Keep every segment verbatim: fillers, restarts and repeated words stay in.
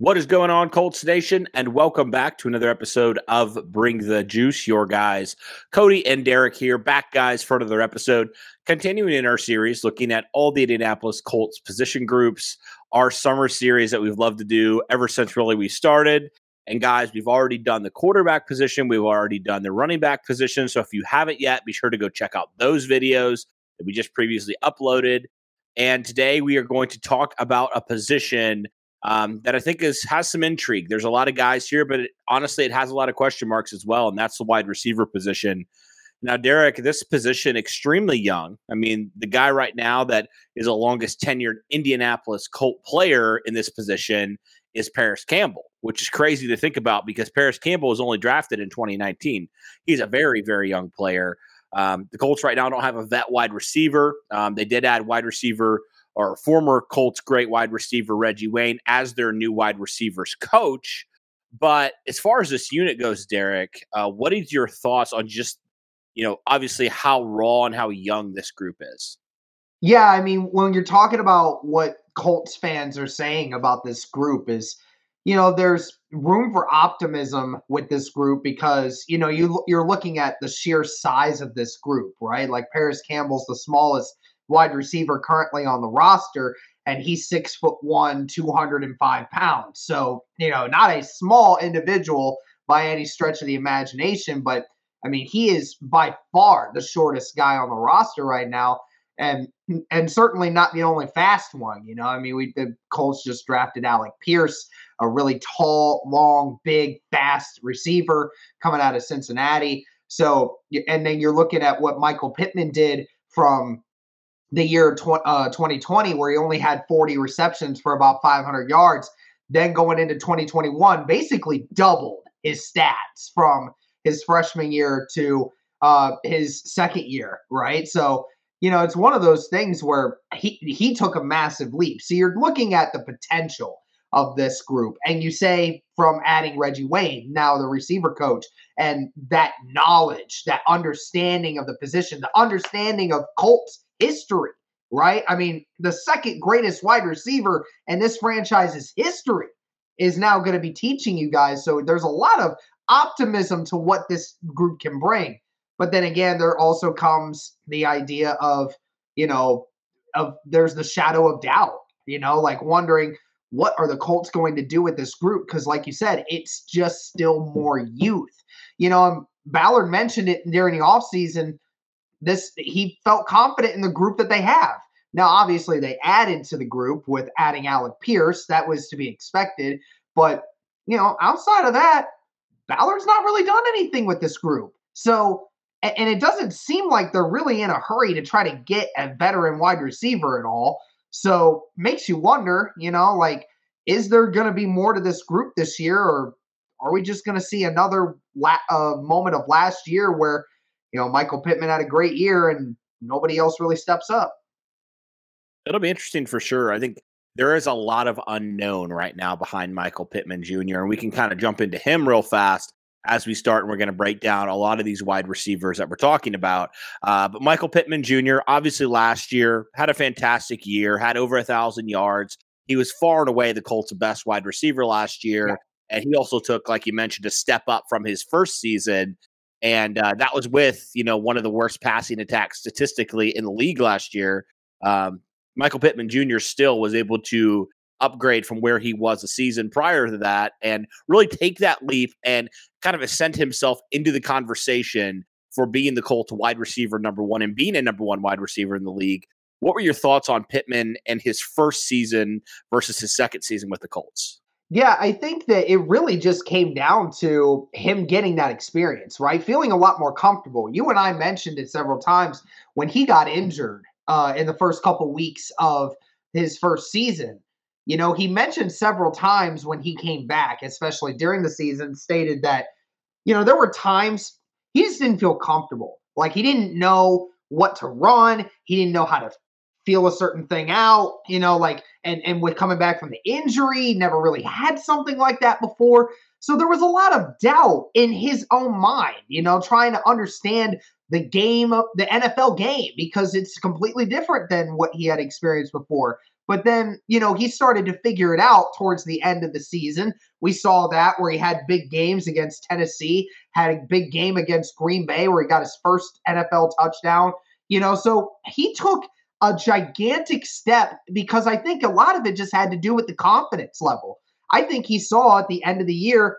What is going on, Colts Nation? And welcome back to another episode of Bring the Juice. Your guys, Cody and Derek here, back guys for another episode. Continuing in our series, looking at all the Indianapolis Colts position groups, our summer series that we've loved to do ever since really we started. And guys, we've already done the quarterback position. We've already done the running back position. So if you haven't yet, be sure to go check out those videos that we just previously uploaded. And today we are going to talk about a position Um, that I think is has some intrigue. There's a lot of guys here, but it, honestly, it has a lot of question marks as well, and that's the wide receiver position. Now, Derek, this position extremely young. I mean, the guy right now that is the longest tenured Indianapolis Colt player in this position is Parris Campbell, which is crazy to think about because Parris Campbell was only drafted in twenty nineteen. He's a very, very young player. Um, the Colts right now don't have a vet wide receiver. Um, they did add wide receiver or former Colts great wide receiver Reggie Wayne as their new wide receivers coach. But as far as this unit goes, Derek, uh, what is your thoughts on just, you know, obviously how raw and how young this group is? Yeah, I mean, when you're talking about what Colts fans are saying about this group is, you know, there's room for optimism with this group because, you know, you, you're looking at the sheer size of this group, right? Like Parris Campbell's the smallest wide receiver currently on the roster, and he's six foot one, two hundred five pounds. So, you know, not a small individual by any stretch of the imagination, but I mean, he is by far the shortest guy on the roster right now. And, and certainly not the only fast one, you know, I mean, we, the Colts just drafted Alec Pierce, a really tall, long, big, fast receiver coming out of Cincinnati. So, and then you're looking at what Michael Pittman did from the year twenty twenty, where he only had forty receptions for about five hundred yards, then going into twenty twenty-one, basically doubled his stats from his freshman year to uh, his second year, right? So, you know, it's one of those things where he, he took a massive leap. So you're looking at the potential of this group, and you say from adding Reggie Wayne, now the receiver coach, and that knowledge, that understanding of the position, the understanding of Colts history, right? I mean, the second greatest wide receiver in this franchise's history is now going to be teaching you guys. So there's a lot of optimism to what this group can bring. But then again, there also comes the idea of, you know, of there's the shadow of doubt, you know, like wondering what are the Colts going to do with this group? Because like you said, it's just still more youth. You know, um, Ballard mentioned it during the offseason. This he felt confident in the group that they have. Now, obviously, they added to the group with adding Alec Pierce. That was to be expected. But, you know, outside of that, Ballard's not really done anything with this group. So, and it doesn't seem like they're really in a hurry to try to get a veteran wide receiver at all. So, makes you wonder, you know, like, is there going to be more to this group this year? Or are we just going to see another la- uh, moment of last year where, you know, Michael Pittman had a great year and nobody else really steps up? It'll be interesting for sure. I think there is a lot of unknown right now behind Michael Pittman Junior And we can kind of jump into him real fast as we start, and we're going to break down a lot of these wide receivers that we're talking about. Uh, but Michael Pittman Junior, obviously last year, had a fantastic year, had over one thousand yards. He was far and away the Colts' best wide receiver last year. Yeah. And he also took, like you mentioned, a step up from his first season. And uh, that was with, you know, one of the worst passing attacks statistically in the league last year. Um, Michael Pittman Junior still was able to upgrade from where he was a season prior to that and really take that leap and kind of ascend himself into the conversation for being the Colts wide receiver number one and being a number one wide receiver in the league. What were your thoughts on Pittman and his first season versus his second season with the Colts? Yeah, I think that it really just came down to him getting that experience, right? Feeling a lot more comfortable. You and I mentioned it several times when he got injured uh, in the first couple weeks of his first season. You know, he mentioned several times when he came back, especially during the season, stated that, you know, there were times he just didn't feel comfortable. Like he didn't know what to run. He didn't know how to feel a certain thing out, you know, like, and, and with coming back from the injury, never really had something like that before. So there was a lot of doubt in his own mind, you know, trying to understand the game of the N F L game, because it's completely different than what he had experienced before. But then, you know, he started to figure it out towards the end of the season. We saw that where he had big games against Tennessee, had a big game against Green Bay where he got his first N F L touchdown, you know, so he took a gigantic step, because I think a lot of it just had to do with the confidence level. I think he saw at the end of the year,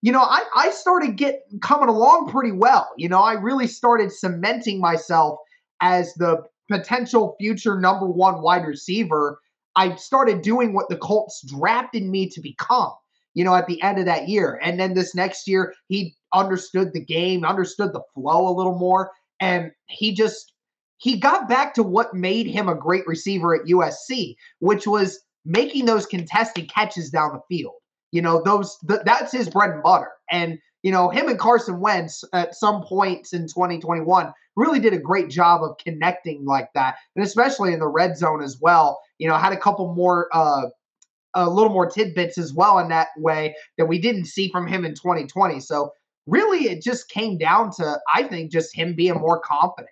you know, I, I started get coming along pretty well. You know, I really started cementing myself as the potential future number one wide receiver. I started doing what the Colts drafted me to become, you know, at the end of that year. And then this next year, he understood the game, understood the flow a little more, and he just... he got back to what made him a great receiver at U S C, which was making those contested catches down the field. You know, those th- that's his bread and butter. And, you know, him and Carson Wentz at some points in twenty twenty-one really did a great job of connecting like that, and especially in the red zone as well. You know, had a couple more, uh, a little more tidbits as well in that way that we didn't see from him in twenty twenty. So really it just came down to, I think, just him being more confident.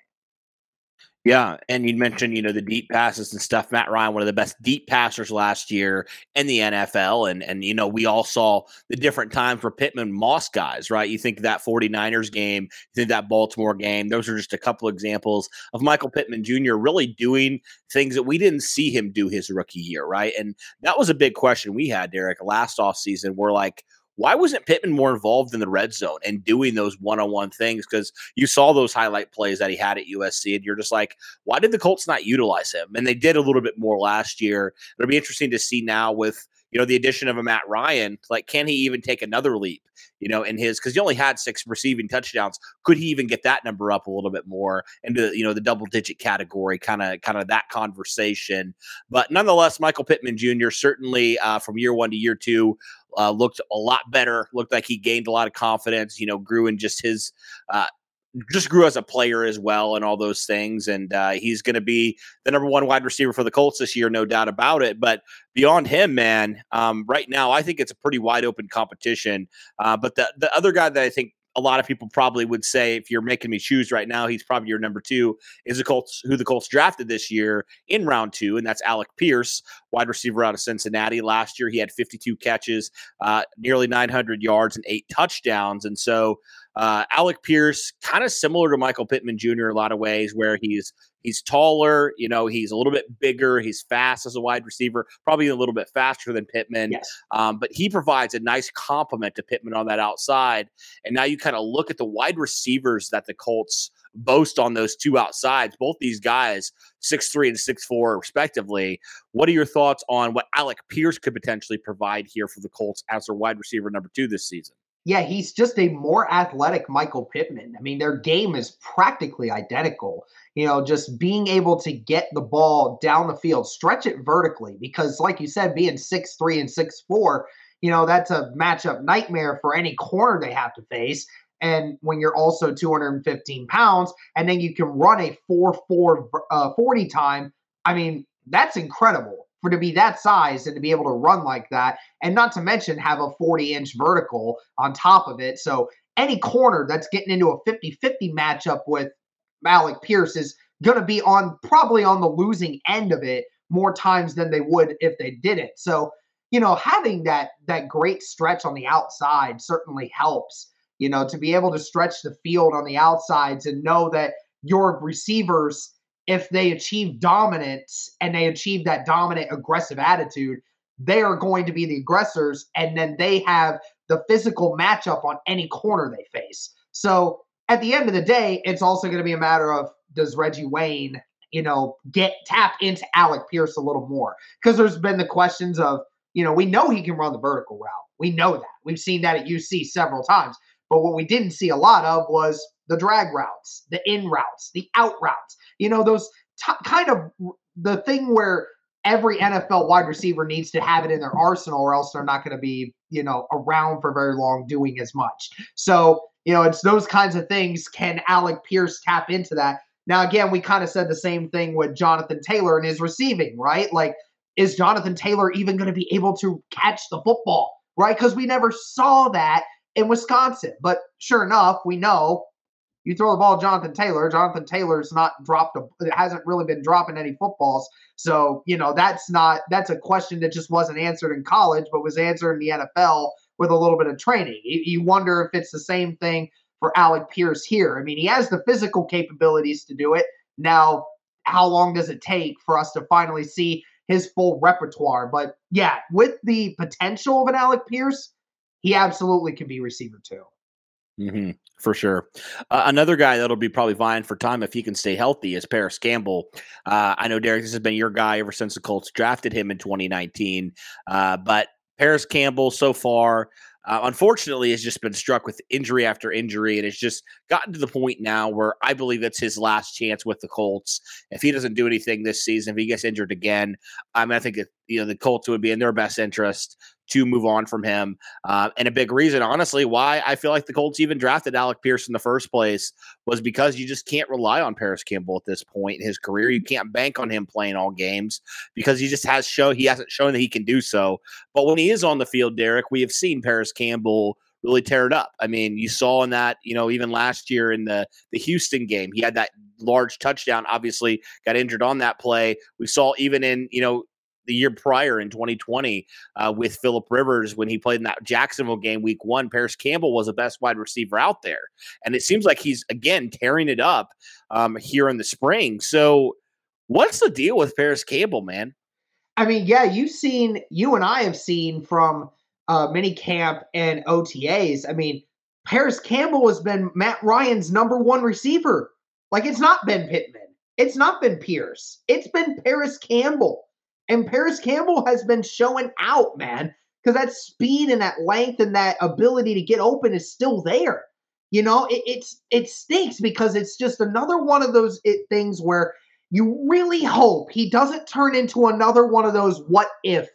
Yeah, and you mentioned, you know, the deep passes and stuff. Matt Ryan, one of the best deep passers last year in the N F L. And, and you know, we all saw the different times where Pittman mossed guys, right? You think that forty-niners game, you think that Baltimore game. Those are just a couple examples of Michael Pittman Junior really doing things that we didn't see him do his rookie year, right? And that was a big question we had, Derek, last offseason. We're like, why wasn't Pittman more involved in the red zone and doing those one-on-one things? Because you saw those highlight plays that he had at U S C, and you're just like, why did the Colts not utilize him? And they did a little bit more last year. It'll be interesting to see now with, you know, the addition of a Matt Ryan, like, can he even take another leap, you know, in his, because he only had six receiving touchdowns. Could he even get that number up a little bit more into, you know, the double digit category, kind of, kind of that conversation. But nonetheless, Michael Pittman Junior certainly uh, from year one to year two uh, looked a lot better, looked like he gained a lot of confidence, you know, grew in just his, uh, just grew as a player as well and all those things. And uh, he's going to be the number one wide receiver for the Colts this year, no doubt about it. But beyond him, man, um, right now, I think it's a pretty wide open competition. Uh, but the, the other guy that I think a lot of people probably would say, if you're making me choose right now, he's probably your number two, is the Colts, who the Colts drafted this year in round two, and that's Alec Pierce, wide receiver out of Cincinnati. Last year, he had fifty-two catches, uh, nearly nine hundred yards and eight touchdowns. And so uh, Alec Pierce, kind of similar to Michael Pittman Junior in a lot of ways, where he's he's taller, you know, he's a little bit bigger, he's fast as a wide receiver, probably a little bit faster than Pittman. Yes. Um, but he provides a nice complement to Pittman on that outside. And now you kind of look at the wide receivers that the Colts boast on those two outsides, both these guys, six three and six four respectively. What are your thoughts on what Alec Pierce could potentially provide here for the Colts as their wide receiver number two this season? Yeah, he's just a more athletic Michael Pittman. I mean, their game is practically identical. You know, just being able to get the ball down the field, stretch it vertically, because like you said, being six three and six four, you know, that's a matchup nightmare for any corner they have to face. And when you're also two hundred fifteen pounds, and then you can run a four four uh, forty time, I mean, that's incredible. For to be that size and to be able to run like that, and not to mention have a forty-inch vertical on top of it. So any corner that's getting into a fifty-fifty matchup with Alec Pierce is going to be on probably on the losing end of it more times than they would if they didn't. So, you know, having that that great stretch on the outside certainly helps, you know, to be able to stretch the field on the outsides and know that your receivers, if they achieve dominance and they achieve that dominant aggressive attitude, they are going to be the aggressors, and then they have the physical matchup on any corner they face. So at the end of the day, it's also going to be a matter of, does Reggie Wayne, you know, get tap into Alec Pierce a little more? Because there's been the questions of, you know, we know he can run the vertical route. We know that. We've seen that at U C several times. But what we didn't see a lot of was the drag routes, the in routes, the out routes. You know, those t- kind of the thing where every N F L wide receiver needs to have it in their arsenal, or else they're not going to be, you know, around for very long doing as much. So, you know, it's those kinds of things. Can Alec Pierce tap into that? Now, again, we kind of said the same thing with Jonathan Taylor and his receiving, right? Like, is Jonathan Taylor even going to be able to catch the football, right? Because we never saw that in Wisconsin. But sure enough, we know you throw the ball to Jonathan Taylor, Jonathan Taylor's not dropped, a, hasn't really been dropping any footballs. So, you know, that's not, that's a question that just wasn't answered in college, but was answered in the N F L with a little bit of training. You, you wonder if it's the same thing for Alec Pierce here. I mean, he has the physical capabilities to do it. Now, how long does it take for us to finally see his full repertoire? But yeah, with the potential of an Alec Pierce, he absolutely can be receiver two. Mm-hmm, for sure. Uh, another guy that'll be probably vying for time if he can stay healthy is Parris Campbell. Uh, I know, Derek, this has been your guy ever since the Colts drafted him in twenty nineteen. Uh, but Parris Campbell so far, Uh, unfortunately, has just been struck with injury after injury, and it's just gotten to the point now where I believe it's his last chance with the Colts. If he doesn't do anything this season, if he gets injured again, I mean, I think it, you know, the Colts would be in their best interest to move on from him. Uh, and a big reason, honestly, why I feel like the Colts even drafted Alec Pierce in the first place was because you just can't rely on Parris Campbell at this point in his career. You can't bank on him playing all games because he just has show he hasn't shown that he can do so. But when he is on the field, Derek, we have seen Parris Campbell really tear it up. I mean, you saw in that, you know, even last year in the, the Houston game, he had that large touchdown, obviously got injured on that play. We saw even in, you know, the year prior in twenty twenty uh, with Phillip Rivers, when he played in that Jacksonville game week one, Parris Campbell was the best wide receiver out there. And it seems like he's, again, tearing it up um, here in the spring. So what's the deal with Parris Campbell, man? I mean, yeah, you've seen, you and I have seen from uh, mini camp and O T As. I mean, Parris Campbell has been Matt Ryan's number one receiver. Like, it's not been Pittman. It's not been Pierce. It's been Parris Campbell. And Parris Campbell has been showing out, man, because that speed and that length and that ability to get open is still there. You know, it, it's it stinks because it's just another one of those it, things where you really hope he doesn't turn into another one of those what-if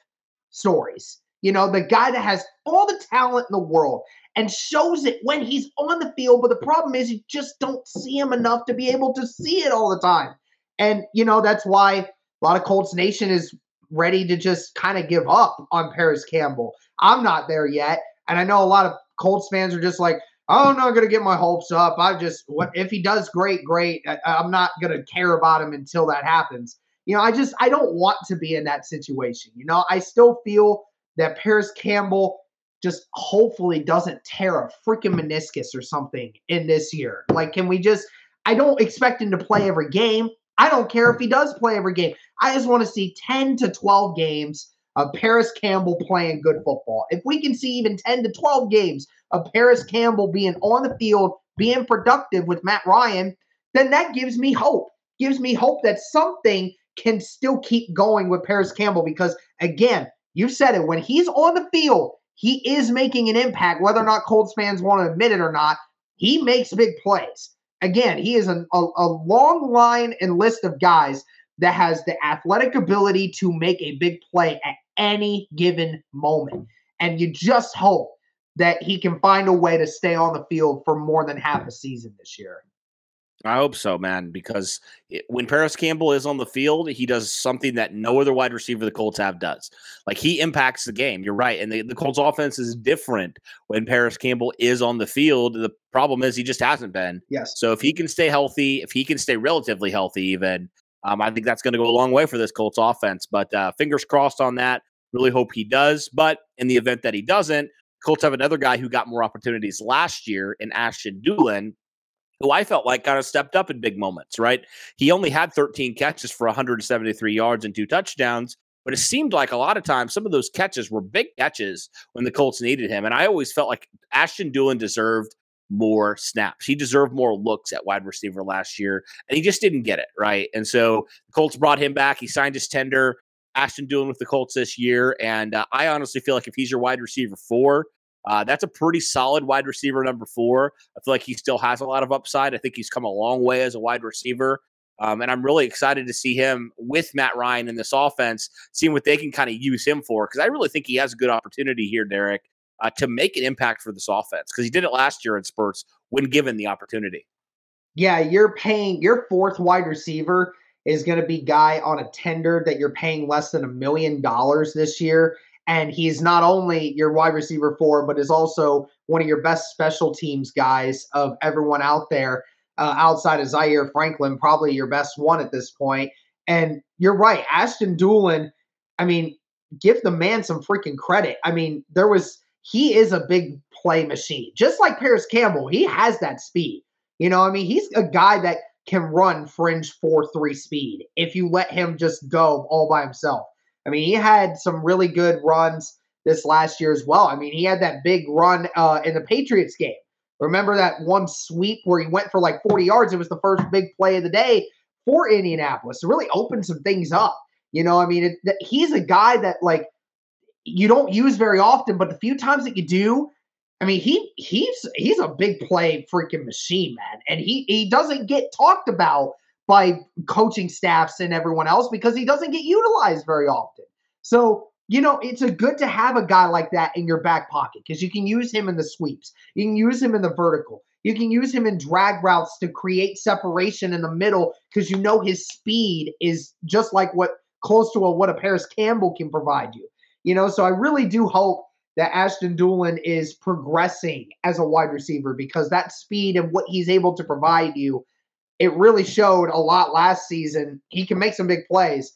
stories. You know, the guy that has all the talent in the world and shows it when he's on the field, but the problem is you just don't see him enough to be able to see it all the time. And, you know, that's why a lot of Colts Nation is ready to just kind of give up on Parris Campbell. I'm not there yet. And I know a lot of Colts fans are just like, oh, I'm not going to get my hopes up. I just, what, if he does great, great. I, I'm not going to care about him until that happens. You know, I just, I don't want to be in that situation. You know, I still feel that Parris Campbell just hopefully doesn't tear a freaking meniscus or something in this year. Like, can we just, I don't expect him to play every game. I don't care if he does play every game. I just want to see ten to twelve games of Parris Campbell playing good football. If we can see even ten to twelve games of Parris Campbell being on the field, being productive with Matt Ryan, then that gives me hope. Gives me hope that something can still keep going with Parris Campbell because, again, you said it, when he's on the field, he is making an impact, whether or not Colts fans want to admit it or not. He makes big plays. Again, he is a, a, a long line and list of guys that has the athletic ability to make a big play at any given moment. And you just hope that he can find a way to stay on the field for more than half a season this year. I hope so, man, because it, when Parris Campbell is on the field, he does something that no other wide receiver the Colts have does. Like, he impacts the game. You're right. And the, the Colts offense is different when Parris Campbell is on the field. The problem is he just hasn't been. Yes. So if he can stay healthy, if he can stay relatively healthy even, um, I think that's going to go a long way for this Colts offense. But uh, fingers crossed on that. Really hope he does. But in the event that he doesn't, Colts have another guy who got more opportunities last year in Ashton Dulin, who I felt like kind of stepped up in big moments, right? He only had thirteen catches for one hundred seventy-three yards and two touchdowns, but it seemed like a lot of times some of those catches were big catches when the Colts needed him. And I always felt like Ashton Dulin deserved more snaps. He deserved more looks at wide receiver last year, and he just didn't get it, right? And so the Colts brought him back. He signed his tender. Ashton Dulin with the Colts this year, and uh, I honestly feel like if he's your wide receiver four, Uh, that's a pretty solid wide receiver number four. I feel like he still has a lot of upside. I think he's come a long way as a wide receiver. Um, and I'm really excited to see him with Matt Ryan in this offense, seeing what they can kind of use him for. Because I really think he has a good opportunity here, Derek, uh, to make an impact for this offense. Because he did it last year in spurts when given the opportunity. Yeah, you're paying your fourth wide receiver is going to be guy on a tender that you're paying less than a million dollars this year. And he's not only your wide receiver four, but is also one of your best special teams guys of everyone out there uh, outside of Zaire Franklin, probably your best one at this point. And you're right, Ashton Dulin, I mean, give the man some freaking credit. I mean, there was he is a big play machine. Just like Parris Campbell, he has that speed. You know, I mean, he's a guy that can run fringe four three speed if you let him just go all by himself. I mean, he had some really good runs this last year as well. I mean, he had that big run uh, in the Patriots game. Remember that one sweep where he went for like forty yards? It was the first big play of the day for Indianapolis. It really opened some things up. You know, I mean, it, that, he's a guy that, like, you don't use very often, but the few times that you do, I mean, he he's he's a big play freaking machine, man. And he he doesn't get talked about by coaching staffs and everyone else because he doesn't get utilized very often. So, you know, it's a good to have a guy like that in your back pocket because you can use him in the sweeps. You can use him in the vertical. You can use him in drag routes to create separation in the middle because you know his speed is just like what close to a, what a Parris Campbell can provide you. You know, so I really do hope that Ashton Dulin is progressing as a wide receiver because that speed and what he's able to provide you, it really showed a lot last season. He can make some big plays.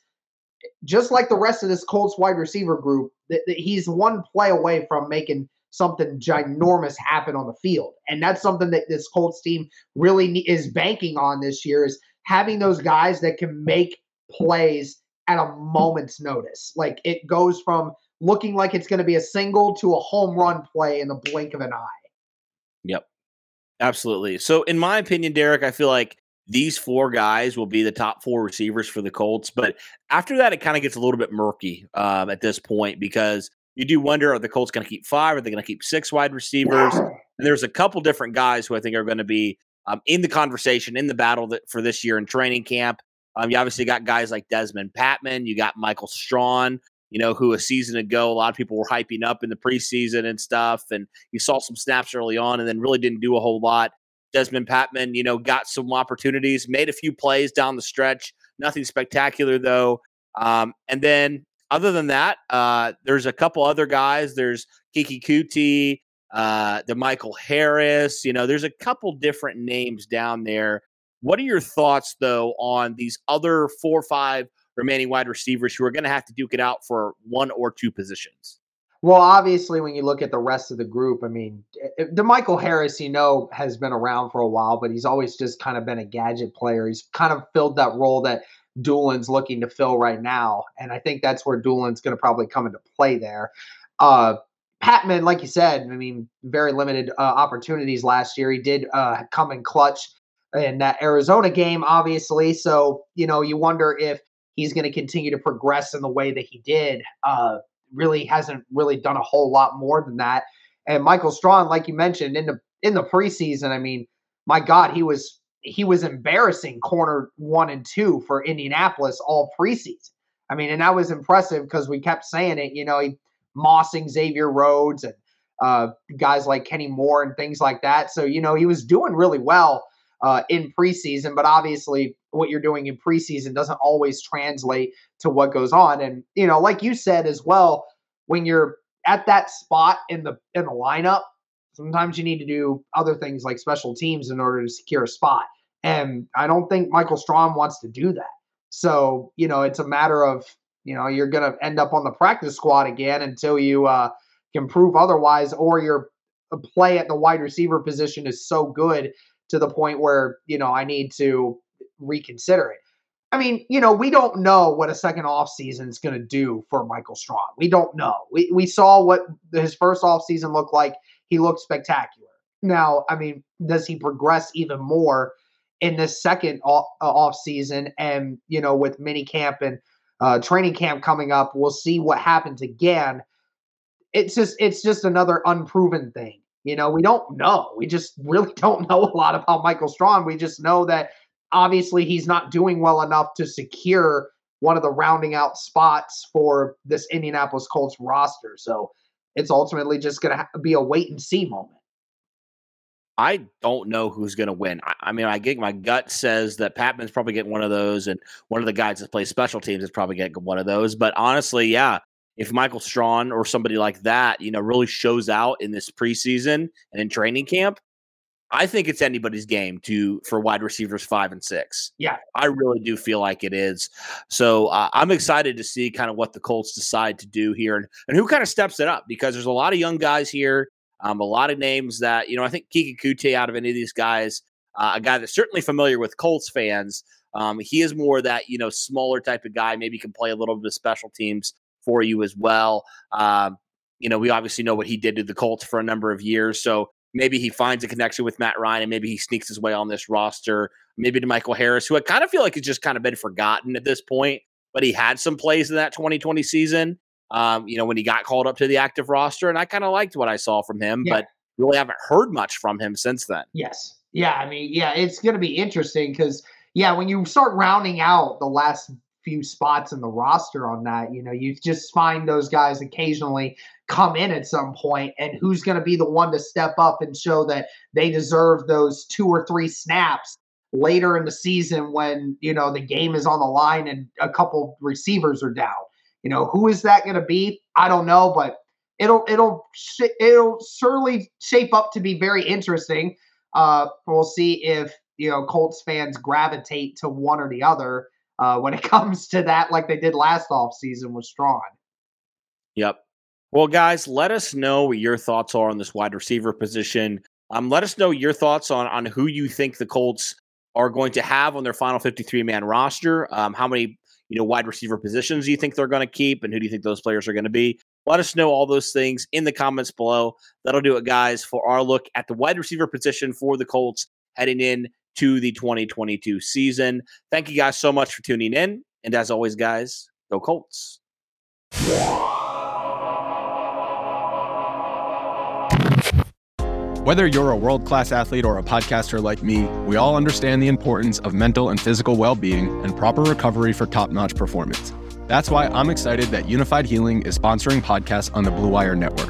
Just like the rest of this Colts wide receiver group, th- th- he's one play away from making something ginormous happen on the field. And that's something that this Colts team really ne- is banking on this year, is having those guys that can make plays at a moment's notice. Like, it goes from looking like it's going to be a single to a home run play in the blink of an eye. Yep, absolutely. So in my opinion, Derek, I feel like these four guys will be the top four receivers for the Colts. But after that, it kind of gets a little bit murky um, at this point because you do wonder, are the Colts going to keep five? Are they going to keep six wide receivers? And there's a couple different guys who I think are going to be um, in the conversation, in the battle that, for this year in training camp. Um, you obviously got guys like Dezmon Patmon. You got Michael Strachan, you know, who a season ago, a lot of people were hyping up in the preseason and stuff. And you saw some snaps early on and then really didn't do a whole lot. Dezmon Patmon, you know, got some opportunities, made a few plays down the stretch. Nothing spectacular, though. Um, and then other than that, uh, there's a couple other guys. There's Keke Coutee, uh, DeMichael Harris. You know, there's a couple different names down there. What are your thoughts, though, on these other four or five remaining wide receivers who are going to have to duke it out for one or two positions? Well, obviously, when you look at the rest of the group, I mean, DeMichael Harris, you know, has been around for a while, but he's always just kind of been a gadget player. He's kind of filled that role that Dulin's looking to fill right now, and I think that's where Dulin's going to probably come into play there. Uh, Patmon, like you said, I mean, very limited uh, opportunities last year. He did uh, come in clutch in that Arizona game, obviously, so, you know, you wonder if he's going to continue to progress in the way that he did. Uh really hasn't really done a whole lot more than that. And Michael Strachan, like you mentioned, in the in the preseason, I mean, my God, he was he was embarrassing corner one and two for Indianapolis all preseason. I mean, and that was impressive because we kept saying it, you know, he mossing Xavier Rhodes and uh, guys like Kenny Moore and things like that. So, you know, he was doing really well uh, in preseason. But obviously what you're doing in preseason doesn't always translate to what goes on. And, you know, like you said as well, when you're at that spot in the in the lineup, sometimes you need to do other things like special teams in order to secure a spot. And I don't think Michael Strachan wants to do that. So, you know, it's a matter of, you know, you're going to end up on the practice squad again until you uh, can prove otherwise, or your play at the wide receiver position is so good to the point where, you know, I need to reconsider it. I mean, you know, we don't know what a second offseason is going to do for Michael Strachan. We don't know. We we saw what his first offseason looked like. He looked spectacular. Now, I mean, does he progress even more in this second off, off season? And, you know, with mini camp and uh, training camp coming up, we'll see what happens again. It's just, it's just another unproven thing. You know, we don't know. We just really don't know a lot about Michael Strachan. We just know that obviously he's not doing well enough to secure one of the rounding out spots for this Indianapolis Colts roster. So it's ultimately just going to be a wait and see moment. I don't know who's going to win. I, I mean, I get my gut says that Patman's probably getting one of those, and one of the guys that plays special teams is probably getting one of those. But honestly, yeah, if Michael Strachan or somebody like that, you know, really shows out in this preseason and in training camp, I think it's anybody's game to for wide receivers five and six. Yeah, I really do feel like it is. So uh, I'm excited to see kind of what the Colts decide to do here and, and who kind of steps it up, because there's a lot of young guys here. Um, a lot of names that, you know, I think Keke Coutee out of any of these guys, uh, a guy that's certainly familiar with Colts fans. Um, he is more that, you know, smaller type of guy, maybe can play a little bit of special teams for you as well. Um, you know, we obviously know what he did to the Colts for a number of years. So maybe he finds a connection with Matt Ryan and maybe he sneaks his way on this roster, maybe to DeMichael Harris, who I kind of feel like has just kind of been forgotten at this point, but he had some plays in that twenty twenty season. Um, you know, when he got called up to the active roster, and I kind of liked what I saw from him, yeah. But really haven't heard much from him since then. Yes. Yeah. I mean, yeah, it's going to be interesting because, yeah, when you start rounding out the last few spots in the roster on that, you know, you just find those guys occasionally come in at some point, and who's going to be the one to step up and show that they deserve those two or three snaps later in the season when, you know, the game is on the line and a couple receivers are down. You know, who is that going to be? I don't know, but it'll it'll it'll surely shape up to be very interesting. Uh, we'll see if, you know, Colts fans gravitate to one or the other uh, when it comes to that, like they did last offseason with Strachan. Yep. Well, guys, let us know what your thoughts are on this wide receiver position. Um, let us know your thoughts on on who you think the Colts are going to have on their final fifty-three man roster. Um, how many, you know, wide receiver positions do you think they're going to keep, and who do you think those players are going to be? Let us know all those things in the comments below. That'll do it, guys, for our look at the wide receiver position for the Colts heading in to the twenty twenty-two season. Thank you guys so much for tuning in. And as always, guys, go Colts. Whether you're a world-class athlete or a podcaster like me, we all understand the importance of mental and physical well-being and proper recovery for top-notch performance. That's why I'm excited that Unified Healing is sponsoring podcasts on the Blue Wire Network.